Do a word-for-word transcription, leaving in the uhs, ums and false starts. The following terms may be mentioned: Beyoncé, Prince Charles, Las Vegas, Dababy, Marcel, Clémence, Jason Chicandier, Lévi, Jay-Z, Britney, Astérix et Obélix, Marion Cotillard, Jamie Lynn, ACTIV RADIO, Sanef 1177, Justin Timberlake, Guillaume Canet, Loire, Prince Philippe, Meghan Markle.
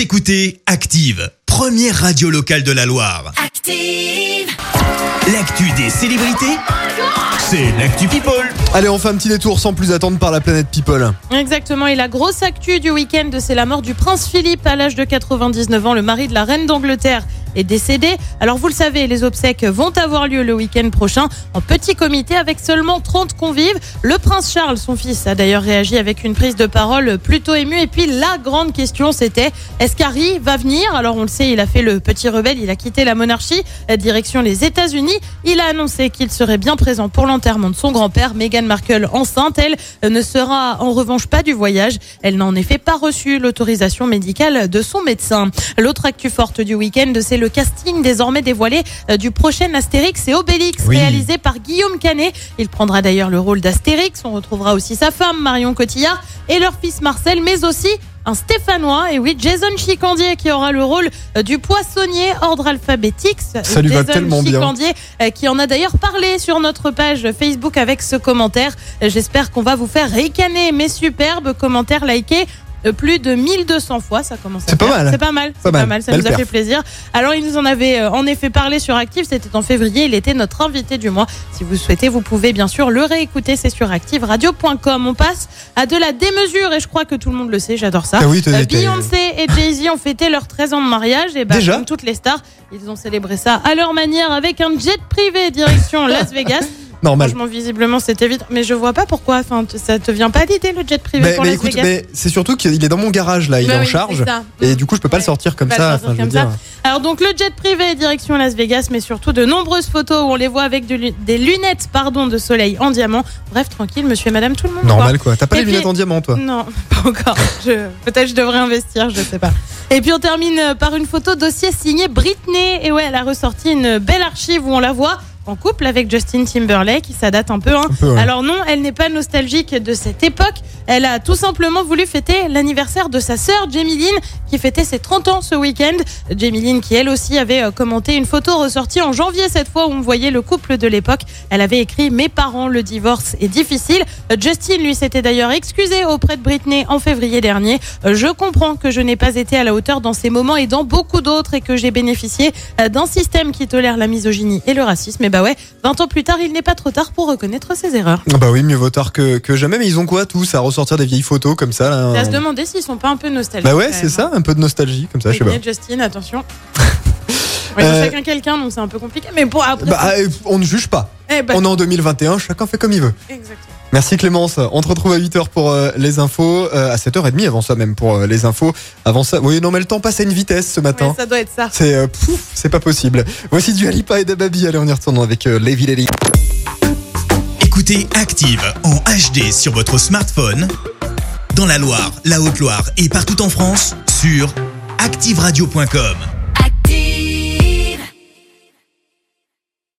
Vous écoutez Active, première radio locale de la Loire. Active. L'actu des célébrités, c'est l'actu People. Allez, on fait un petit détour sans plus attendre par la planète People. Exactement, et la grosse actu du week-end, c'est la mort du prince Philippe à l'âge de quatre-vingt-dix-neuf ans, le mari de la reine d'Angleterre est décédé. Alors vous le savez, les obsèques vont avoir lieu le week-end prochain en petit comité avec seulement trente convives. Le prince Charles, son fils, a d'ailleurs réagi avec une prise de parole plutôt émue. Et puis la grande question, c'était: est-ce qu'Harry va venir? Alors on le sait, il a fait le petit rebelle, il a quitté la monarchie, direction les États-Unis. Il a annoncé qu'il serait bien présent pour l'enterrement de son grand-père. Meghan Markle, enceinte, elle ne sera en revanche pas du voyage. Elle n'a en effet pas reçu l'autorisation médicale de son médecin. L'autre actu forte du week-end, c'est le casting désormais dévoilé du prochain Astérix et Obélix, oui, réalisé par Guillaume Canet. Il prendra d'ailleurs le rôle d'Astérix. On retrouvera aussi sa femme, Marion Cotillard, et leur fils Marcel, mais aussi un Stéphanois, et oui, Jason Chicandier, qui aura le rôle du poissonnier, ordre alphabétique. Ça lui Jason va tellement Chicandier, bien. Qui en a d'ailleurs parlé sur notre page Facebook avec ce commentaire: j'espère qu'on va vous faire ricaner, mes superbes commentaires likés. Plus de mille deux cents fois, ça commence à c'est faire. Pas mal. C'est pas mal. C'est pas mal. Pas mal. Ça Belle nous a perf. fait plaisir. Alors, il nous en avait en effet parlé sur Active. C'était en février. Il était notre invité du mois. Si vous souhaitez, vous pouvez bien sûr le réécouter. C'est sur active radio point com. On passe à de la démesure. Et je crois que tout le monde le sait. J'adore ça. Ah oui, t'es, t'es... Beyoncé et Jay-Z ont fêté leurs treize ans de mariage. Et bah, déjà comme toutes les stars, ils ont célébré ça à leur manière avec un jet privé direction Las Vegas. Normal. Franchement, visiblement, c'était vite. Mais je vois pas pourquoi. Enfin, t- ça te vient pas d'idée, le jet privé mais, pour mais Las écoute, Vegas. Mais c'est surtout qu'il est dans mon garage, là. Il bah est oui, en charge. Et du coup, je peux pas ouais, le sortir comme ça. Sortir enfin, comme je veux ça. Dire... Alors, donc, le jet privé, direction Las Vegas, mais surtout de nombreuses photos où on les voit avec de, des lunettes pardon, de soleil en diamant. Bref, tranquille, monsieur et madame, tout le monde. Normal, quoi. quoi. T'as pas et les puis... lunettes en diamant, toi? Non, pas encore. Je... Peut-être je devrais investir, je sais pas. Et puis, on termine par une photo dossier signée Britney. Et ouais, elle a ressorti une belle archive où on la voit en couple avec Justin Timberlake, ça date un peu, hein. Un peu ouais. Alors non, elle n'est pas nostalgique de cette époque. Elle a tout simplement voulu fêter l'anniversaire de sa sœur Jamie Lynn, qui fêtait ses trente ans ce week-end. Jamie Lynn, qui elle aussi avait commenté une photo ressortie en janvier cette fois où on voyait le couple de l'époque. Elle avait écrit: mes parents, le divorce est difficile. Justin, lui, s'était d'ailleurs excusé auprès de Britney en février dernier. Je comprends que je n'ai pas été à la hauteur dans ces moments et dans beaucoup d'autres, et que j'ai bénéficié d'un système qui tolère la misogynie et le racisme. Mais bah ouais, vingt ans plus tard, il n'est pas trop tard pour reconnaître ses erreurs. Bah oui, mieux vaut tard que, que jamais. Mais ils ont quoi tous à ressortir des vieilles photos comme ça là, à se demander s'ils sont pas un peu nostalgiques. Bah ouais, c'est même, ça, un peu de nostalgie comme ça, je sais pas. Justin, attention. Ouais, euh... chacun quelqu'un, donc c'est un peu compliqué. Mais bon, après, bah, on ne juge pas. Eh bah... On est en deux mille vingt et un, chacun fait comme il veut. Exactement. Merci Clémence, on te retrouve à huit heures pour euh, les infos, euh, à sept heures trente avant ça même pour euh, les infos, avant ça, oui non mais le temps passe à une vitesse ce matin, ouais, ça doit être ça, c'est, euh, pouf, c'est pas possible. Voici du Alipa et Dababy, allez on y retourne avec euh, Lévi Lévi. Écoutez Active en H D sur votre smartphone, dans la Loire, la Haute-Loire et partout en France, sur active radio point com.